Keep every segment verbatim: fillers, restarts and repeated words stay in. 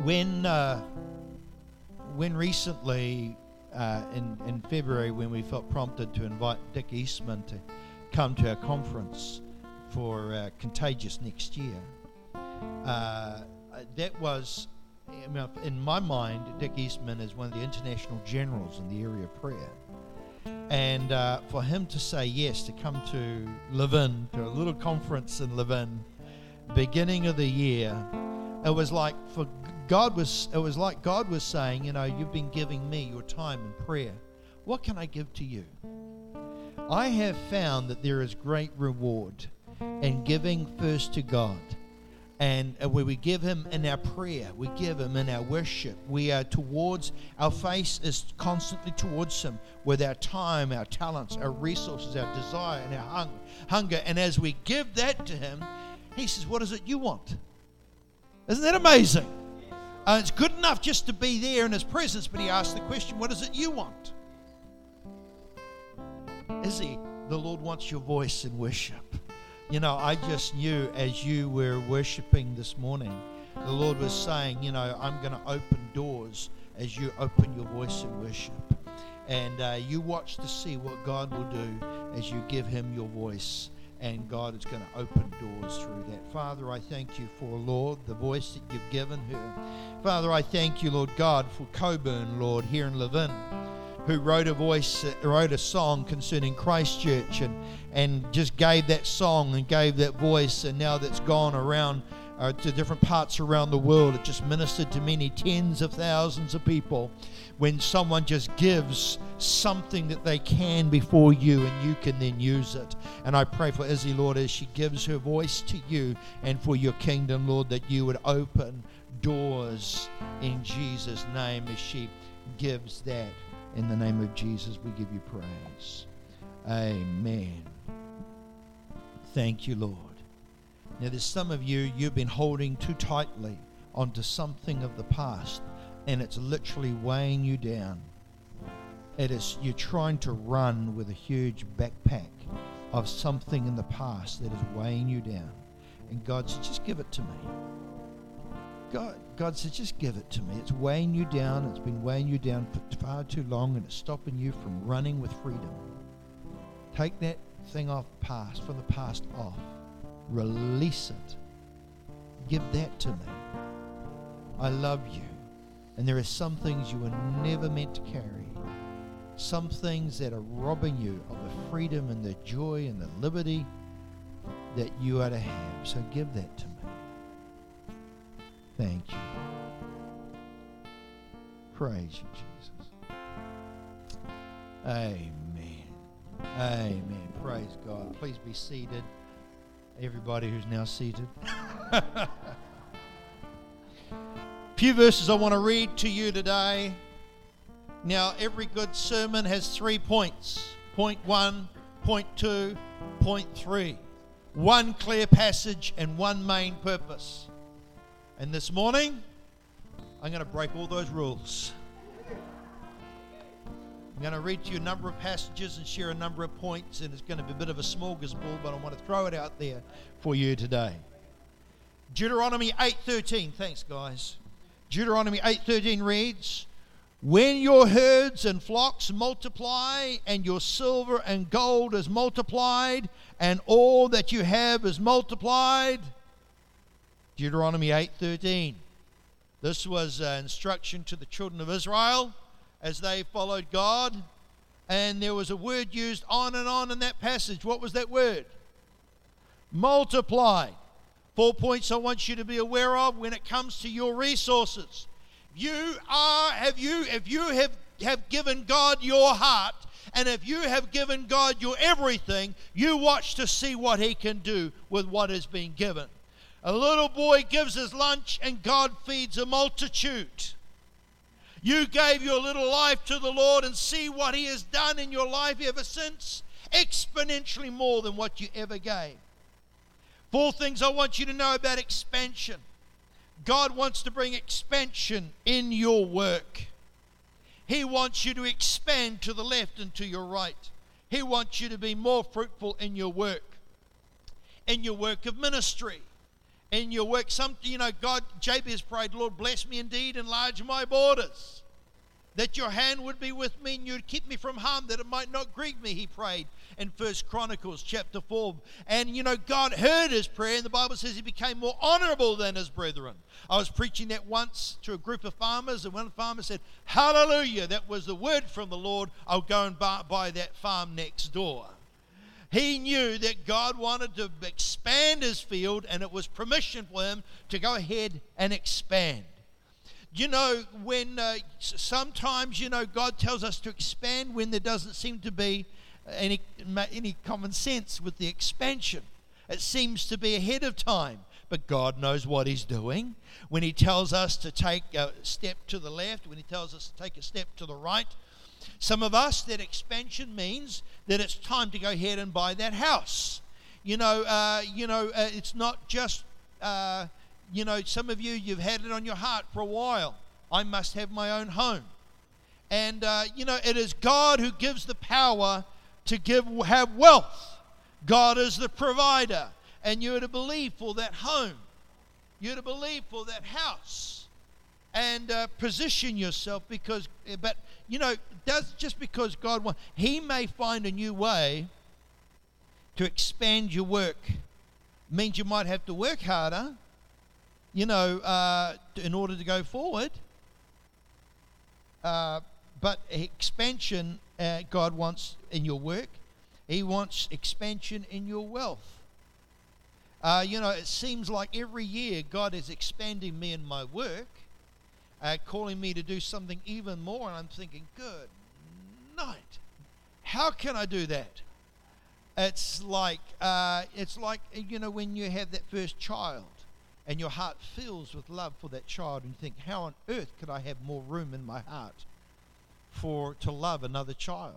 When uh, when recently uh, in in February, when we felt prompted to invite Dick Eastman to come to our conference for uh, Contagious Next Year, uh, that was, I mean, in my mind, Dick Eastman is one of the international generals in the area of prayer, and uh, for him to say yes to come to Levin, to a little conference in Levin, beginning of the year, it was like for God was it was like God was saying, you know, you've been giving me your time in prayer. What can I give to you? I have found that there is great reward in giving first to God. And where we give Him in our prayer, we give Him in our worship. We are towards, our face is constantly towards Him with our time, our talents, our resources, our desire, and our hunger. And as we give that to Him, He says, what is it you want? Isn't that amazing? Uh, it's good enough just to be there in His presence, but He asks the question, what is it you want? Izzy, the Lord wants your voice in worship. You know, I just knew as you were worshiping this morning, the Lord was saying, you know, I'm going to open doors as you open your voice in worship. And uh, you watch to see what God will do as you give Him your voice. And God is going to open doors through that. Father, I thank you for, Lord, the voice that you've given her. Father, I thank you, Lord God, for Coburn, Lord, here in Levin, who wrote a voice, wrote a song concerning Christchurch, and, and just gave that song and gave that voice, and now that's gone around uh, to different parts around the world. It just ministered to many tens of thousands of people. When someone just gives something that they can before you, and you can then use it. And I pray for Izzy, Lord, as she gives her voice to you and for your kingdom, Lord, that you would open doors in Jesus' name as she gives that. In the name of Jesus, we give you praise. Amen. Thank you, Lord. Now, there's some of you, you've been holding too tightly onto something of the past, and it's literally weighing you down. It is, you're trying to run with a huge backpack of something in the past that is weighing you down. And God said, just give it to me. God, God said, just give it to me. It's weighing you down. It's been weighing you down for far too long, and it's stopping you from running with freedom. Take that thing off past, from the past off. Release it. Give that to me. I love you. And there are some things you were never meant to carry. Some things that are robbing you of the freedom and the joy and the liberty that you are to have. So give that to me. Thank you. Praise you, Jesus. Amen. Amen. Praise God. Please be seated. Everybody who's now seated. A few verses I want to read to you today. Now, every good sermon has three points. Point one, point two, point three. One clear passage and one main purpose. And this morning, I'm going to break all those rules. I'm going to read to you a number of passages and share a number of points, and it's going to be a bit of a smorgasbord, but I want to throw it out there for you today. Deuteronomy eight thirteen. Thanks, guys. Deuteronomy eight thirteen reads, "When your herds and flocks multiply, and your silver and gold is multiplied, and all that you have is multiplied." Deuteronomy eight thirteen. This was uh, instruction to the children of Israel as they followed God. And there was a word used on and on in that passage. What was that word? Multiply. Four points I want you to be aware of when it comes to your resources. You are, have you, if you have, have given God your heart, and if you have given God your everything, you watch to see what He can do with what has been given. A little boy gives his lunch and God feeds a multitude. You gave your little life to the Lord, and see what He has done in your life ever since, exponentially more than what you ever gave. Four things I want you to know about expansion. God wants to bring expansion in your work. He wants you to expand to the left and to your right. He wants you to be more fruitful in your work, in your work of ministry, in your work. Some, you know, God, Jabez prayed, Lord, bless me indeed, enlarge my borders, that your hand would be with me and you'd keep me from harm, that it might not grieve me, he prayed in First Chronicles chapter four. And, you know, God heard his prayer, and the Bible says he became more honorable than his brethren. I was preaching that once to a group of farmers, and one farmer said, hallelujah, that was the word from the Lord, I'll go and buy that farm next door. He knew that God wanted to expand his field, and it was permission for him to go ahead and expand. You know, when uh, sometimes, you know, God tells us to expand when there doesn't seem to be any, any common sense with the expansion. It seems to be ahead of time, but God knows what he's doing. When he tells us to take a step to the left, when he tells us to take a step to the right, some of us, that expansion means that it's time to go ahead and buy that house. You know, uh, you know, uh, it's not just, uh, you know, some of you, you've had it on your heart for a while. I must have my own home. And, uh, you know, it is God who gives the power to give have wealth. God is the provider. And you're to believe for that home. You're to believe for that house. And uh, position yourself because, but, you know, does just because God wants, he may find a new way to expand your work. It means you might have to work harder, you know, uh, in order to go forward. Uh, but expansion, uh, God wants in your work. He wants expansion in your wealth. Uh, you know, it seems like every year God is expanding me in my work. Uh, calling me to do something even more, and I'm thinking, good night, how can I do that? It's like, uh, it's like, you know, when you have that first child and your heart fills with love for that child, and you think, how on earth could I have more room in my heart for to love another child?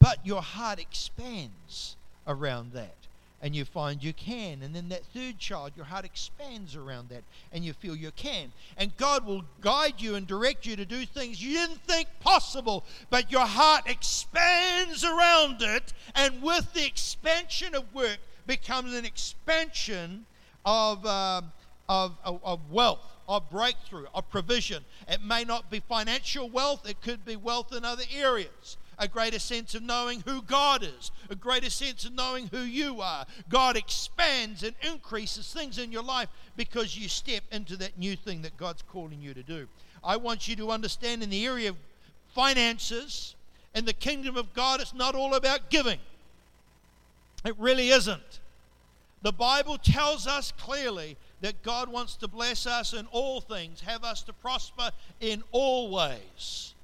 But your heart expands around that. And you find you can. And then that third child, your heart expands around that. And you feel you can. And God will guide you and direct you to do things you didn't think possible. But your heart expands around it. And with the expansion of work becomes an expansion of, uh, of, of, of wealth, of breakthrough, of provision. It may not be financial wealth. It could be wealth in other areas. A greater sense of knowing who God is, a greater sense of knowing who you are. God expands and increases things in your life because you step into that new thing that God's calling you to do. I want you to understand, in the area of finances, in the kingdom of God, it's not all about giving. It really isn't. The Bible tells us clearly that God wants to bless us in all things, have us to prosper in all ways.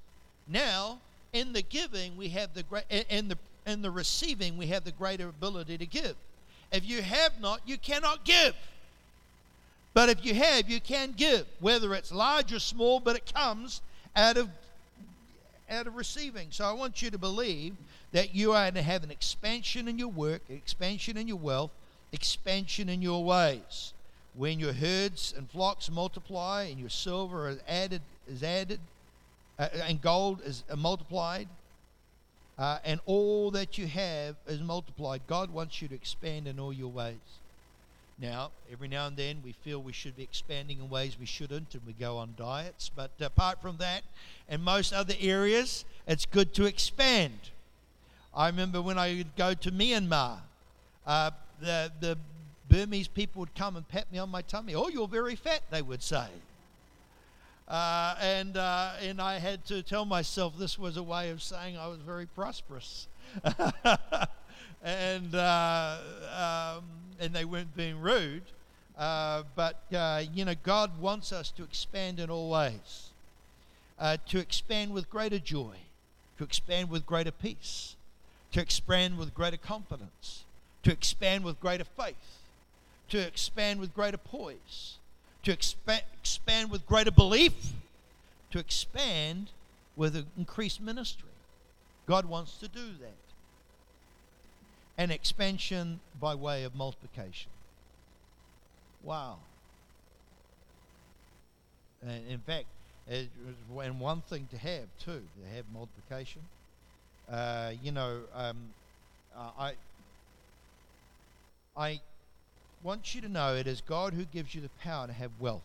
Now, in the giving, we have the great, in the in the receiving, we have the greater ability to give. If you have not, you cannot give. But if you have, you can give, whether it's large or small. But it comes out of out of receiving. So I want you to believe that you are to have an expansion in your work, expansion in your wealth, expansion in your ways. When your herds and flocks multiply, and your silver is added is added. Uh, and gold is multiplied, uh, and all that you have is multiplied. God wants you to expand in all your ways. Now, every now and then we feel we should be expanding in ways we shouldn't, and we go on diets. But apart from that, and most other areas, it's good to expand. I remember when I would go to Myanmar, uh, the, the Burmese people would come and pat me on my tummy. Oh, you're very fat, they would say. Uh, and uh, and I had to tell myself this was a way of saying I was very prosperous, and uh, um, and they weren't being rude, uh, but uh, you know, God wants us to expand in all ways, uh, to expand with greater joy, to expand with greater peace, to expand with greater confidence, to expand with greater faith, to expand with greater poise, to expand, expand with greater belief, to expand with an increased ministry. God wants to do that. An expansion by way of multiplication. Wow. And in fact, it was one thing to have too, to have multiplication. Uh, you know, um, I, I wants you to know it is God who gives you the power to have wealth.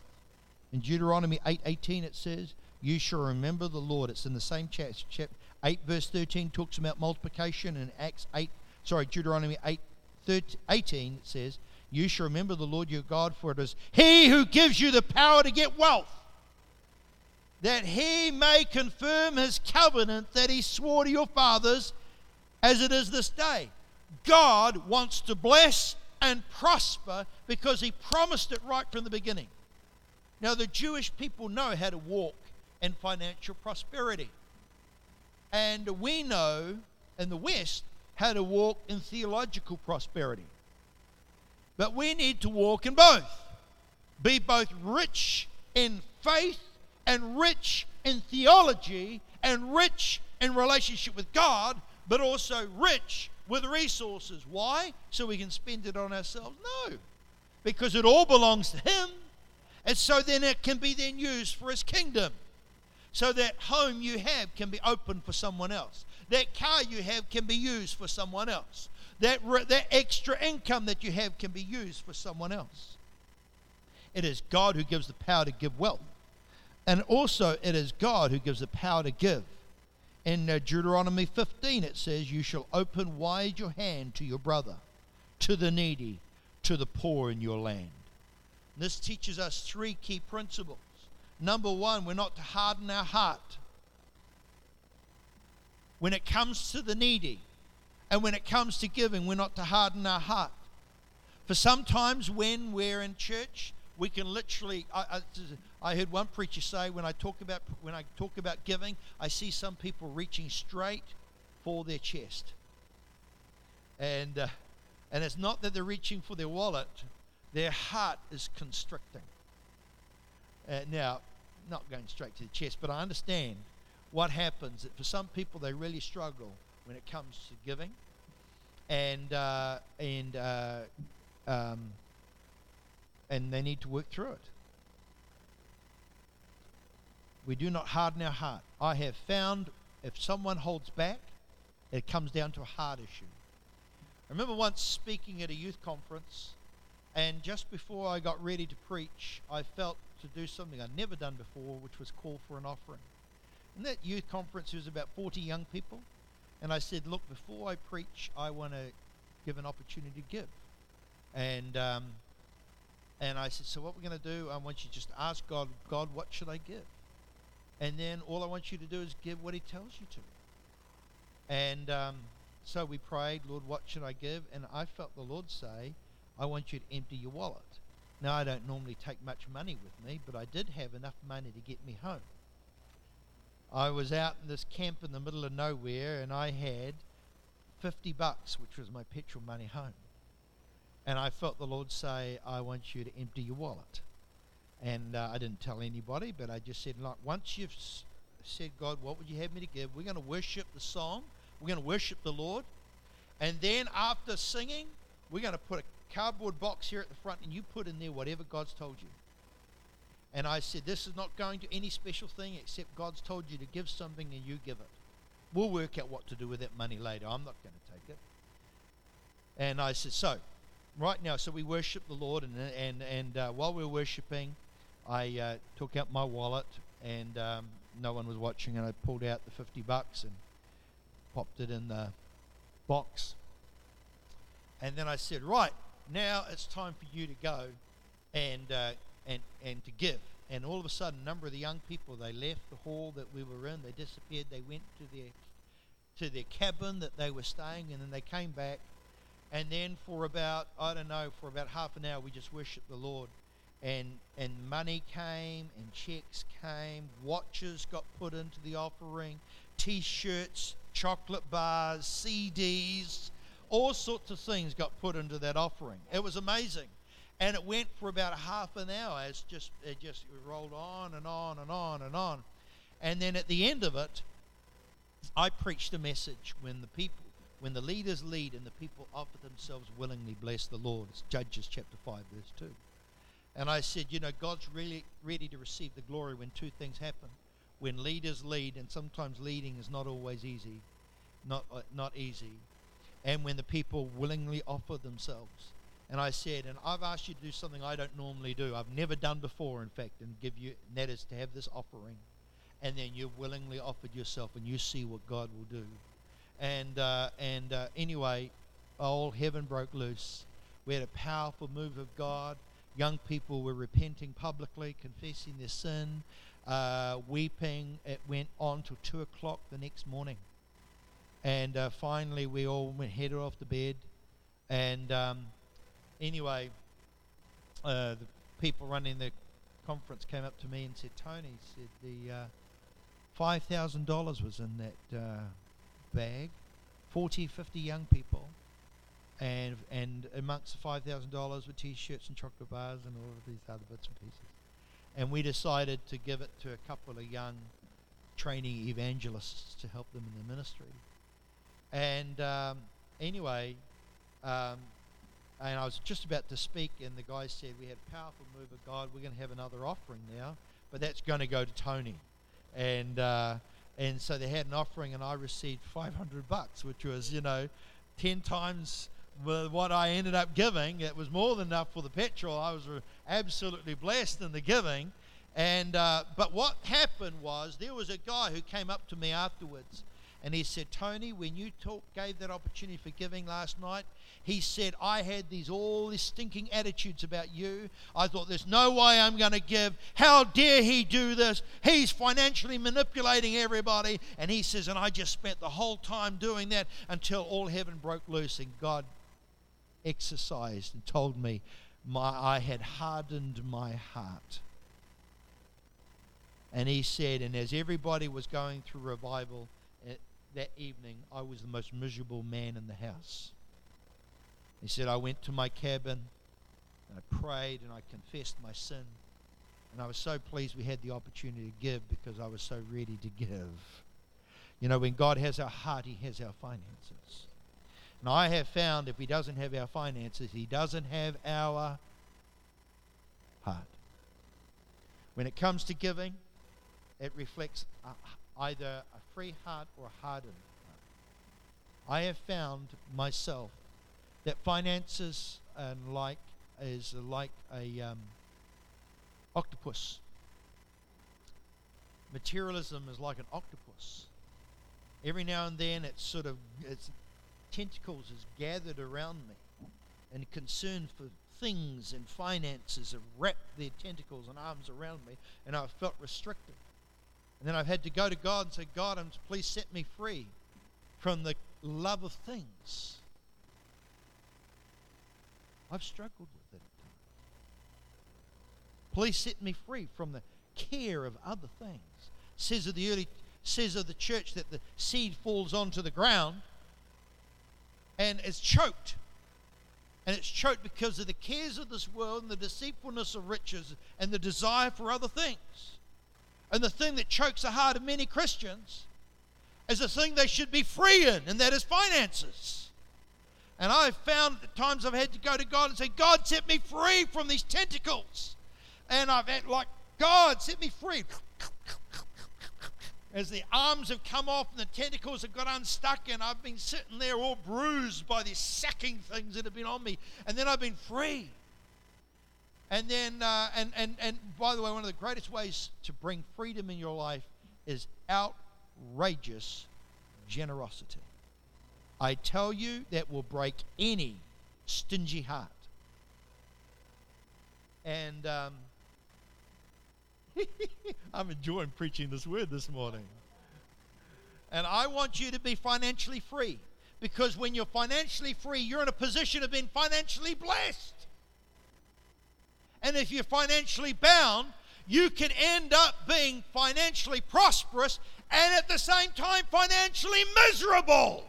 In Deuteronomy eight eighteen it says, you shall remember the Lord. It's in the same chapter. eight verse thirteen talks about multiplication, and Acts eight, sorry, Deuteronomy eight, thirteen, eighteen it says, you shall remember the Lord your God, for it is he who gives you the power to get wealth, that he may confirm his covenant that he swore to your fathers as it is this day. God wants to bless and prosper because he promised it right from the beginning. Now, the Jewish people know how to walk in financial prosperity. And we know in the West how to walk in theological prosperity. But we need to walk in both. Be both rich in faith and rich in theology and rich in relationship with God, but also rich with resources. Why? So we can spend it on ourselves? No. Because it all belongs to him. And so then it can be then used for his kingdom. So that home you have can be opened for someone else. That car you have can be used for someone else. That, re- that extra income that you have can be used for someone else. It is God who gives the power to give wealth. And also it is God who gives the power to give. In uh, Deuteronomy fifteen it says, you shall open wide your hand to your brother, to the needy, to the poor in your land. And this teaches us three key principles. Number one, we're not to harden our heart. When it comes to the needy, and when it comes to giving, we're not to harden our heart. For sometimes when we're in church, we can literally, I, I, I heard one preacher say, when I talk about when I talk about giving, I see some people reaching straight for their chest. And, uh, and it's not that they're reaching for their wallet, their heart is constricting. Uh, now, not going straight to the chest, but I understand what happens, that for some people they really struggle when it comes to giving, and uh, and uh, um, and they need to work through it. We do not harden our heart. I have found if someone holds back, it comes down to a heart issue. I remember once speaking at a youth conference, and just before I got ready to preach, I felt to do something I'd never done before, which was call for an offering. And that youth conference was about forty young people. And I said, look, before I preach, I want to give an opportunity to give. And um, and I said, so what we're going to do, I want you to just ask God, God, what should I give? And then all I want you to do is give what he tells you to. And um, so we prayed, Lord, what should I give? And I felt the Lord say, I want you to empty your wallet. Now, I don't normally take much money with me, but I did have enough money to get me home. I was out in this camp in the middle of nowhere, and I had fifty bucks, which was my petrol money home. And I felt the Lord say, I want you to empty your wallet. And uh, I didn't tell anybody, but I just said, like, once you've s- said, God, what would you have me to give? We're going to worship the song. We're going to worship the Lord. And then after singing, we're going to put a cardboard box here at the front, and you put in there whatever God's told you. And I said, this is not going to any special thing except God's told you to give something and you give it. We'll work out what to do with that money later. I'm not going to take it. And I said, so, right now, so we worship the Lord. And and, and uh, while we were worshiping, I uh, took out my wallet, and um, no one was watching. And I pulled out the fifty bucks and popped it in the box. And then I said, right, now it's time for you to go and uh And, and to give. And all of a sudden, a number of the young people, they left the hall that we were in, they disappeared, they went to their to their cabin that they were staying, and then they came back. And then for about, I don't know, for about half an hour, we just worshipped the Lord. And, and money came, and checks came, watches got put into the offering, T-shirts, chocolate bars, C Ds, all sorts of things got put into that offering. It was amazing. And it went for about a half an hour. It's just, it just rolled on and on and on and on. And then at the end of it, I preached a message. When the people, when the leaders lead and the people offer themselves willingly, bless the Lord. It's Judges chapter five, verse two. And I said, you know, God's really ready to receive the glory when two things happen. When leaders lead, and sometimes leading is not always easy, not, uh, not easy. And when the people willingly offer themselves. And I said, and I've asked you to do something I don't normally do. I've never done before, in fact, and give you, and that is to have this offering. And then you willingly offered yourself, and you see what God will do. And uh, and uh, anyway, all heaven broke loose. We had a powerful move of God. Young people were repenting publicly, confessing their sin, uh, weeping. It went on till two o'clock the next morning. And uh, finally, we all went headed off to bed. And um, anyway, uh, the people running the conference came up to me and said, Tony, said the uh, five thousand dollars was in that uh, bag, forty, fifty young people, and and amongst the five thousand dollars were T-shirts and chocolate bars and all of these other bits and pieces. And we decided to give it to a couple of young training evangelists to help them in the ministry. And um, anyway, um, and I was just about to speak, and the guy said, we had a powerful move of God, we're going to have another offering now, but that's going to go to Tony. And uh, and so they had an offering, and I received five hundred bucks, which was, you know, ten times what I ended up giving. It was more than enough for the petrol. I was absolutely blessed in the giving. And uh, but what happened was, there was a guy who came up to me afterwards, and he said, Tony, when you talk, gave that opportunity for giving last night, he said, I had these all these stinking attitudes about you. I thought, there's no way I'm going to give. How dare he do this? He's financially manipulating everybody. And he says, and I just spent the whole time doing that until all heaven broke loose, and God exercised and told me my I had hardened my heart. And he said, and as everybody was going through revival that evening, I was the most miserable man in the house. He said, I went to my cabin, and I prayed, and I confessed my sin. And I was so pleased we had the opportunity to give, because I was so ready to give. You know, when God has our heart, He has our finances. And I have found, if He doesn't have our finances, He doesn't have our heart. When it comes to giving, it reflects a either a free heart or a hardened heart. I have found myself that finances and like is like a um, octopus. Materialism is like an octopus. Every now and then, it's sort of its tentacles is gathered around me, and concern for things and finances have wrapped their tentacles and arms around me, and I've felt restricted. And then I've had to go to God and say, God, please set me free from the love of things. I've struggled with it at times. Please set me free from the care of other things. It says of the early, says of the church that the seed falls onto the ground and is choked. And it's choked because of the cares of this world and the deceitfulness of riches and the desire for other things. And the thing that chokes the heart of many Christians is the thing they should be free in, and that is finances. And I've found at times I've had to go to God and say, God, set me free from these tentacles. And I've had, like, God, set me free. As the arms have come off and the tentacles have got unstuck, and I've been sitting there all bruised by these sacking things that have been on me. And then I've been free. And then, uh, and, and, and by the way, one of the greatest ways to bring freedom in your life is outrageous generosity. I tell you, that will break any stingy heart. And um, I'm enjoying preaching this word this morning. And I want you to be financially free, because when you're financially free, you're in a position of being financially blessed. And if you're financially bound, you can end up being financially prosperous and at the same time financially miserable.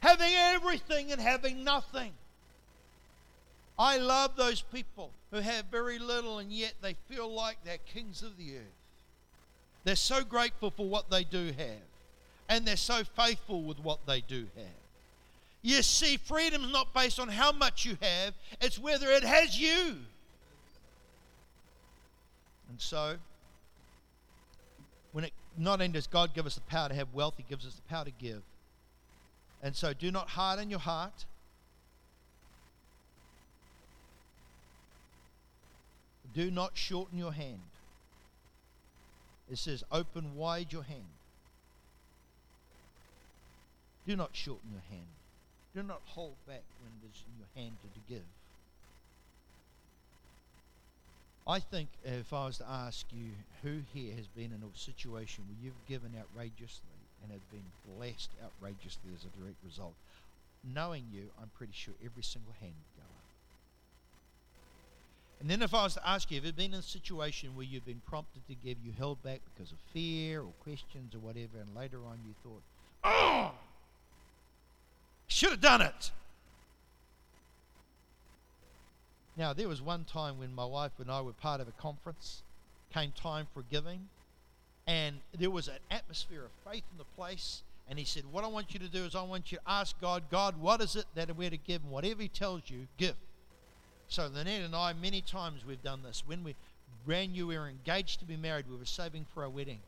Having everything and having nothing. I love those people who have very little and yet they feel like they're kings of the earth. They're so grateful for what they do have. And they're so faithful with what they do have. You see, freedom's not based on how much you have, it's whether it has you. And so, when it, not only does God give us the power to have wealth, He gives us the power to give. And so do not harden your heart. Do not shorten your hand. It says, open wide your hand. Do not shorten your hand. Do not hold back when it is in your hand to give. I think if I was to ask you, who here has been in a situation where you've given outrageously and have been blessed outrageously as a direct result? Knowing you, I'm pretty sure every single hand would go up. And then if I was to ask you, have you been in a situation where you've been prompted to give, you held back because of fear or questions or whatever, and later on you thought, oh, should have done it. Now, there was one time when my wife and I were part of a conference, came time for giving, and there was an atmosphere of faith in the place, and he said, what I want you to do is I want you to ask God, God, what is it that we're to give? And whatever he tells you, give. So Lynette and I, many times we've done this. When we brand new, we were engaged to be married. We were saving for our wedding.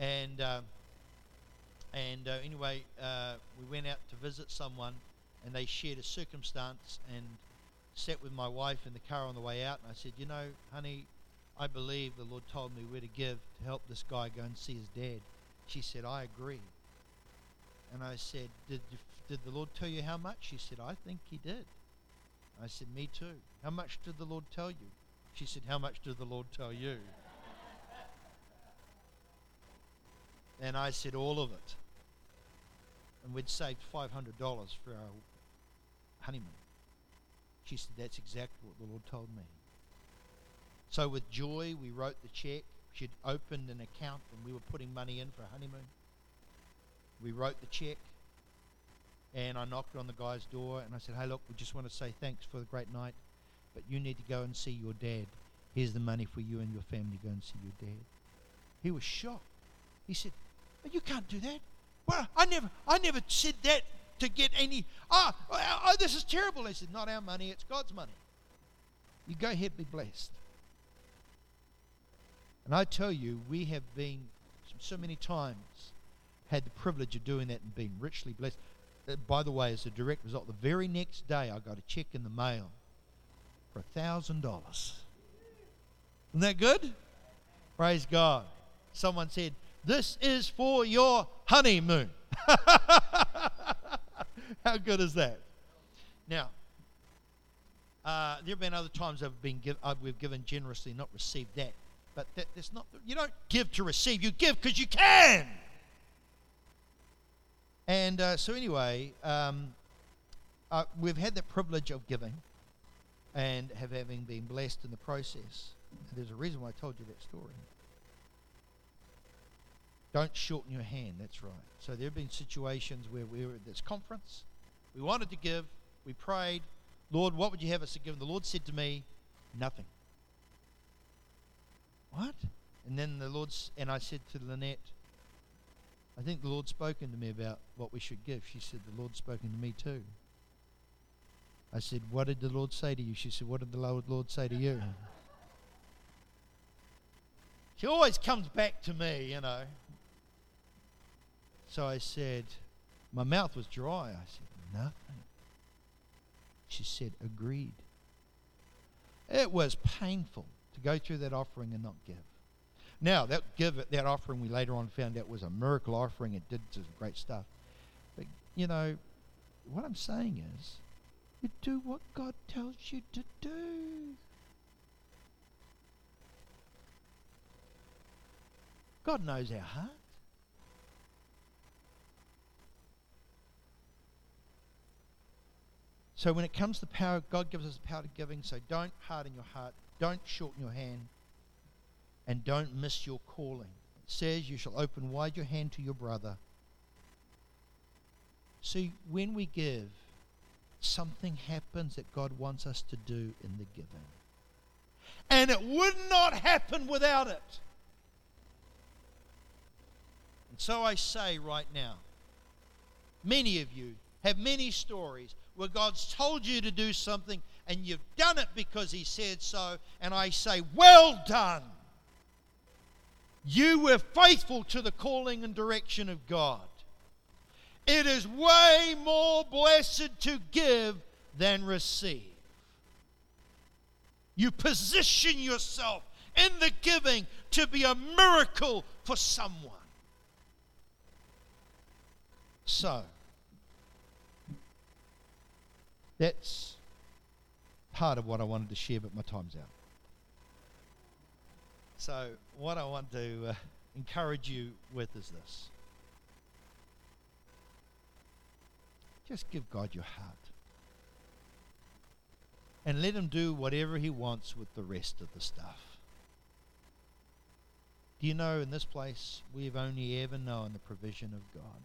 And uh, and uh, anyway, uh, we went out to visit someone, and they shared a circumstance, and sat with my wife in the car on the way out. And I said, you know, honey, I believe the Lord told me where to give to help this guy go and see his dad. She said, I agree. And I said, did, did the Lord tell you how much? She said, I think he did. I said, me too. How much did the Lord tell you? She said, how much did the Lord tell you? And I said, all of it. And we'd saved five hundred dollars for our honeymoon. She said, that's exactly what the Lord told me. So with joy, we wrote the check. She'd opened an account and we were putting money in for a honeymoon. We wrote the check. And I knocked on the guy's door and I said, hey, look, we just want to say thanks for the great night, but you need to go and see your dad. Here's the money for you and your family. Go and see your dad. He was shocked. He said, oh, you can't do that. Well, I never I never said that to get any, oh, oh, oh this is terrible. I said, not our money, it's God's money. You go ahead, be blessed. And I tell you, we have been so many times had the privilege of doing that and being richly blessed. By the way, as a direct result, the very next day I got a check in the mail for one thousand dollars. Isn't that good? Praise God. Someone said, this is for your honeymoon. How good is that? Now, uh, there have been other times I've been give, uh, we've given generously and not received that. But that, that's not. You don't give to receive. You give because you can. And uh, so anyway, um, uh, we've had the privilege of giving and have having been blessed in the process. And there's a reason why I told you that story. Don't shorten your hand, that's right. So there have been situations where we were at this conference. We wanted to give. We prayed, Lord, what would you have us to give? The Lord said to me, nothing. What? And then the Lord's, and I said to Lynette, I think the Lord's spoken to me about what we should give. She said, the Lord's spoken to me too. I said, what did the Lord say to you? She said, what did the Lord say to you? She always comes back to me, you know. So I said, my mouth was dry. I said, nothing. She said, agreed. It was painful to go through that offering and not give. Now, that give that offering we later on found out was a miracle offering. It did some great stuff. But, you know, what I'm saying is, you do what God tells you to do. God knows our heart. So when it comes to power, God gives us the power to giving, so don't harden your heart, don't shorten your hand, and don't miss your calling. It says you shall open wide your hand to your brother. See, when we give, something happens that God wants us to do in the giving. And it would not happen without it. And so I say right now, many of you have many stories where God's told you to do something and you've done it because he said so, and I say, well done. You were faithful to the calling and direction of God. It is way more blessed to give than receive. You position yourself in the giving to be a miracle for someone. So, that's part of what I wanted to share, but my time's out. So, what I want to uh, encourage you with is this. Just give God your heart. And let him do whatever he wants with the rest of the stuff. Do you know, in this place, we've only ever known the provision of God.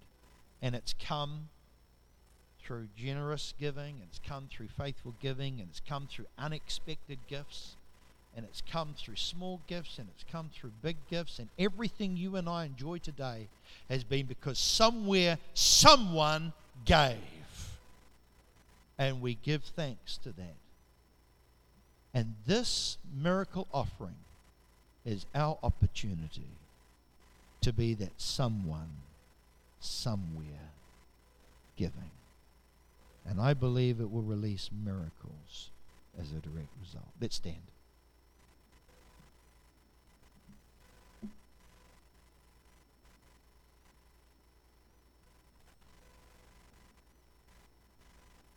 And it's come through generous giving, it's come through faithful giving, and it's come through unexpected gifts, and it's come through small gifts, and it's come through big gifts, and everything you and I enjoy today has been because somewhere, someone gave. And we give thanks to that. And this miracle offering is our opportunity to be that someone somewhere giving. And I believe it will release miracles as a direct result. Let's stand.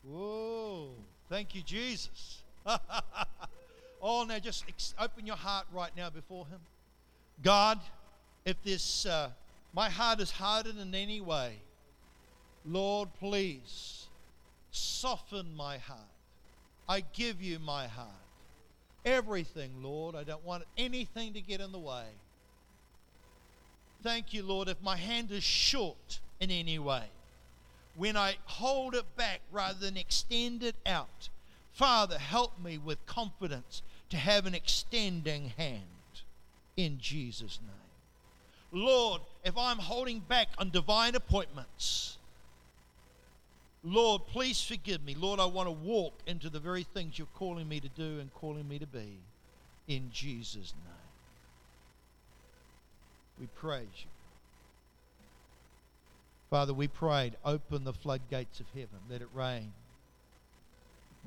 Whoa, thank you, Jesus. Oh, now just ex- open your heart right now before him. God, if this, uh, my heart is hardened in any way, Lord, please soften my heart. I give you my heart. Everything, Lord. I don't want anything to get in the way. Thank you, Lord, if my hand is short in any way, when I hold it back rather than extend it out, Father, help me with confidence to have an extending hand in Jesus' name. Lord, if I'm holding back on divine appointments, Lord, please forgive me. Lord, I want to walk into the very things you're calling me to do and calling me to be in Jesus' name. We praise you. Father, we prayed, open the floodgates of heaven, let it rain.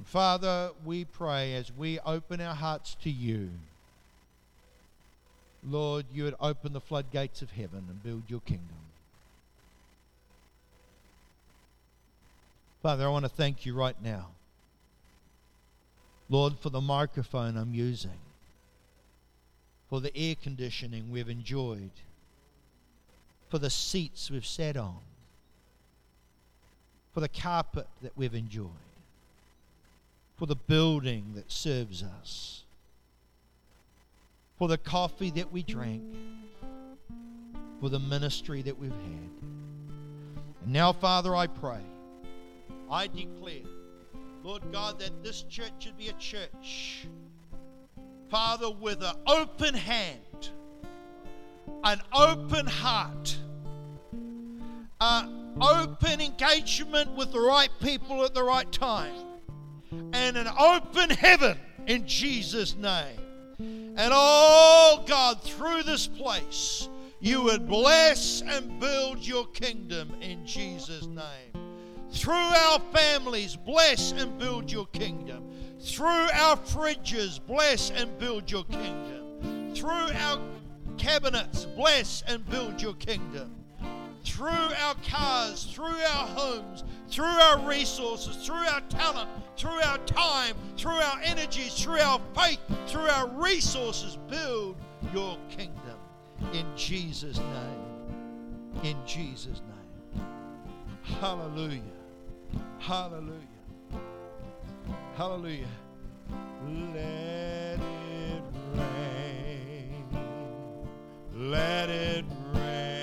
Father, we pray as we open our hearts to you, Lord, you would open the floodgates of heaven and build your kingdom. Father, I want to thank you right now, Lord, for the microphone I'm using, for the air conditioning we've enjoyed, for the seats we've sat on, for the carpet that we've enjoyed, for the building that serves us, for the coffee that we drank, for the ministry that we've had. And now, Father, I pray, I declare, Lord God, that this church should be a church, Father, with an open hand, an open heart, an open engagement with the right people at the right time, and an open heaven in Jesus' name. And oh God, through this place, you would bless and build your kingdom in Jesus' name. Through our families, bless and build your kingdom. Through our fridges, bless and build your kingdom. Through our cabinets, bless and build your kingdom. Through our cars, through our homes, through our resources, through our talent, through our time, through our energies, through our faith, through our resources, build your kingdom in Jesus' name. In Jesus' name. Hallelujah. Hallelujah. Hallelujah. Let it rain. Let it rain.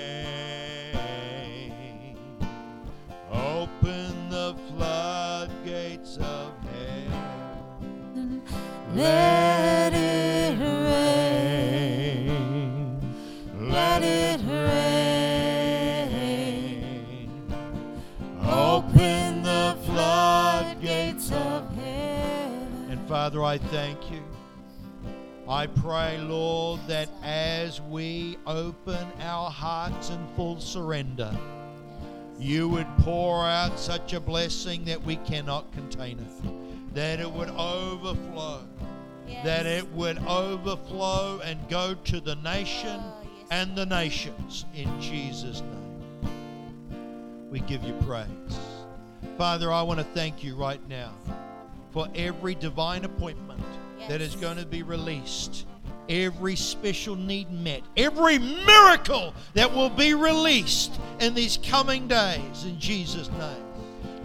Open the floodgates of heaven. Let it rain. Let it rain. Open the floodgates of heaven. And Father, I thank you. I pray, Lord, that as we open our hearts in full surrender, you would pour out such a blessing that we cannot contain it, that it would overflow. yes. that it would overflow and go to the nation oh, yes. and the nations. In Jesus' name, we give you praise. Father, I want to thank you right now for every divine appointment yes. that is going to be released, every special need met, every miracle that will be released in these coming days, in Jesus' name.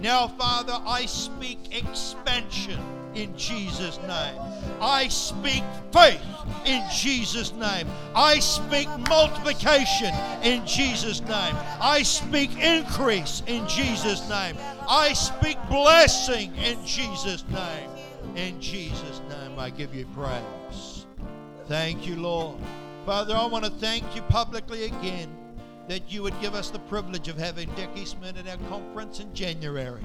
Now, Father, I speak expansion in Jesus' name. I speak faith in Jesus' name. I speak multiplication in Jesus' name. I speak increase in Jesus' name. I speak blessing in Jesus' name. In Jesus' name, I give you praise. Thank you, Lord. Father, I want to thank you publicly again that you would give us the privilege of having Dick Eastman at our conference in January.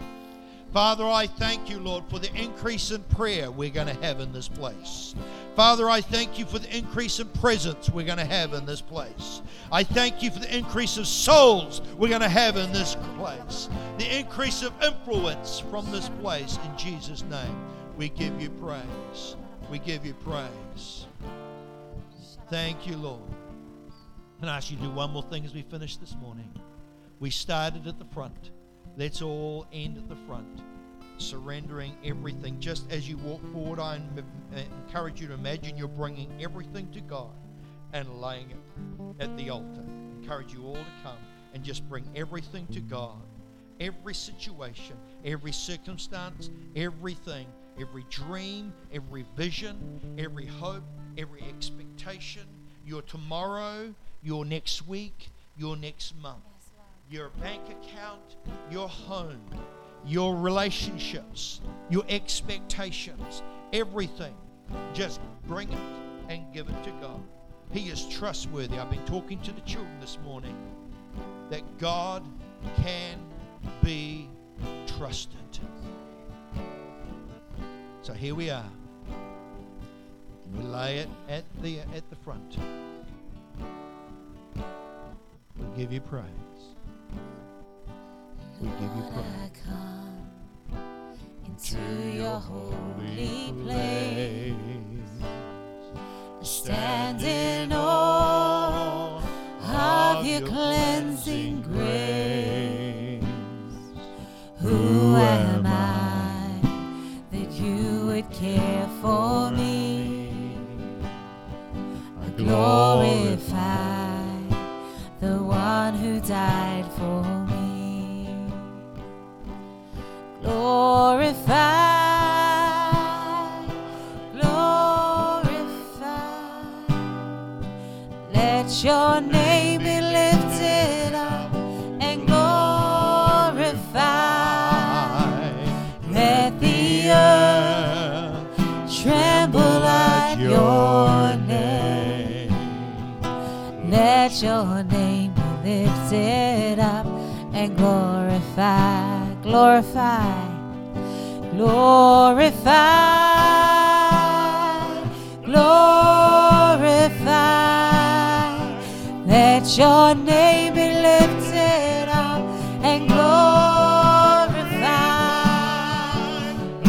Father, I thank you, Lord, for the increase in prayer we're going to have in this place. Father, I thank you for the increase in presence we're going to have in this place. I thank you for the increase of souls we're going to have in this place. The increase of influence from this place. In Jesus' name, we give you praise. We give you praise. Thank you, Lord. Can I ask you to do one more thing as we finish this morning? We started at the front. Let's all end at the front, surrendering everything. Just as you walk forward, I encourage you to imagine you're bringing everything to God and laying it at the altar. I encourage you all to come and just bring everything to God. Every situation, every circumstance, everything, every dream, every vision, every hope, every expectation, your tomorrow, your next week, your next month, your bank account, your home, your relationships, your expectations, everything. Just bring it and give it to God. He is trustworthy. I've been talking to the children this morning that God can be trusted. So here we are. We lay it at the, at the front. We give you praise. We give you praise. Come into your holy place. Stand in awe of your cleansing grace. Who am I that you would care for me? I glorify the one who died for me. Glorify, glorify. Let your name be lifted up and glorified. Let the earth tremble at your name. Let your name be lifted up and glorify, glorify, glorify, glorify. Let your name be lifted up and glorify.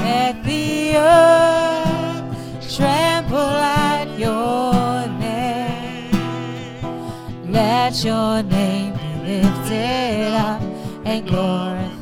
Let the earth trample at your name. Let your name be lifted up and glorify.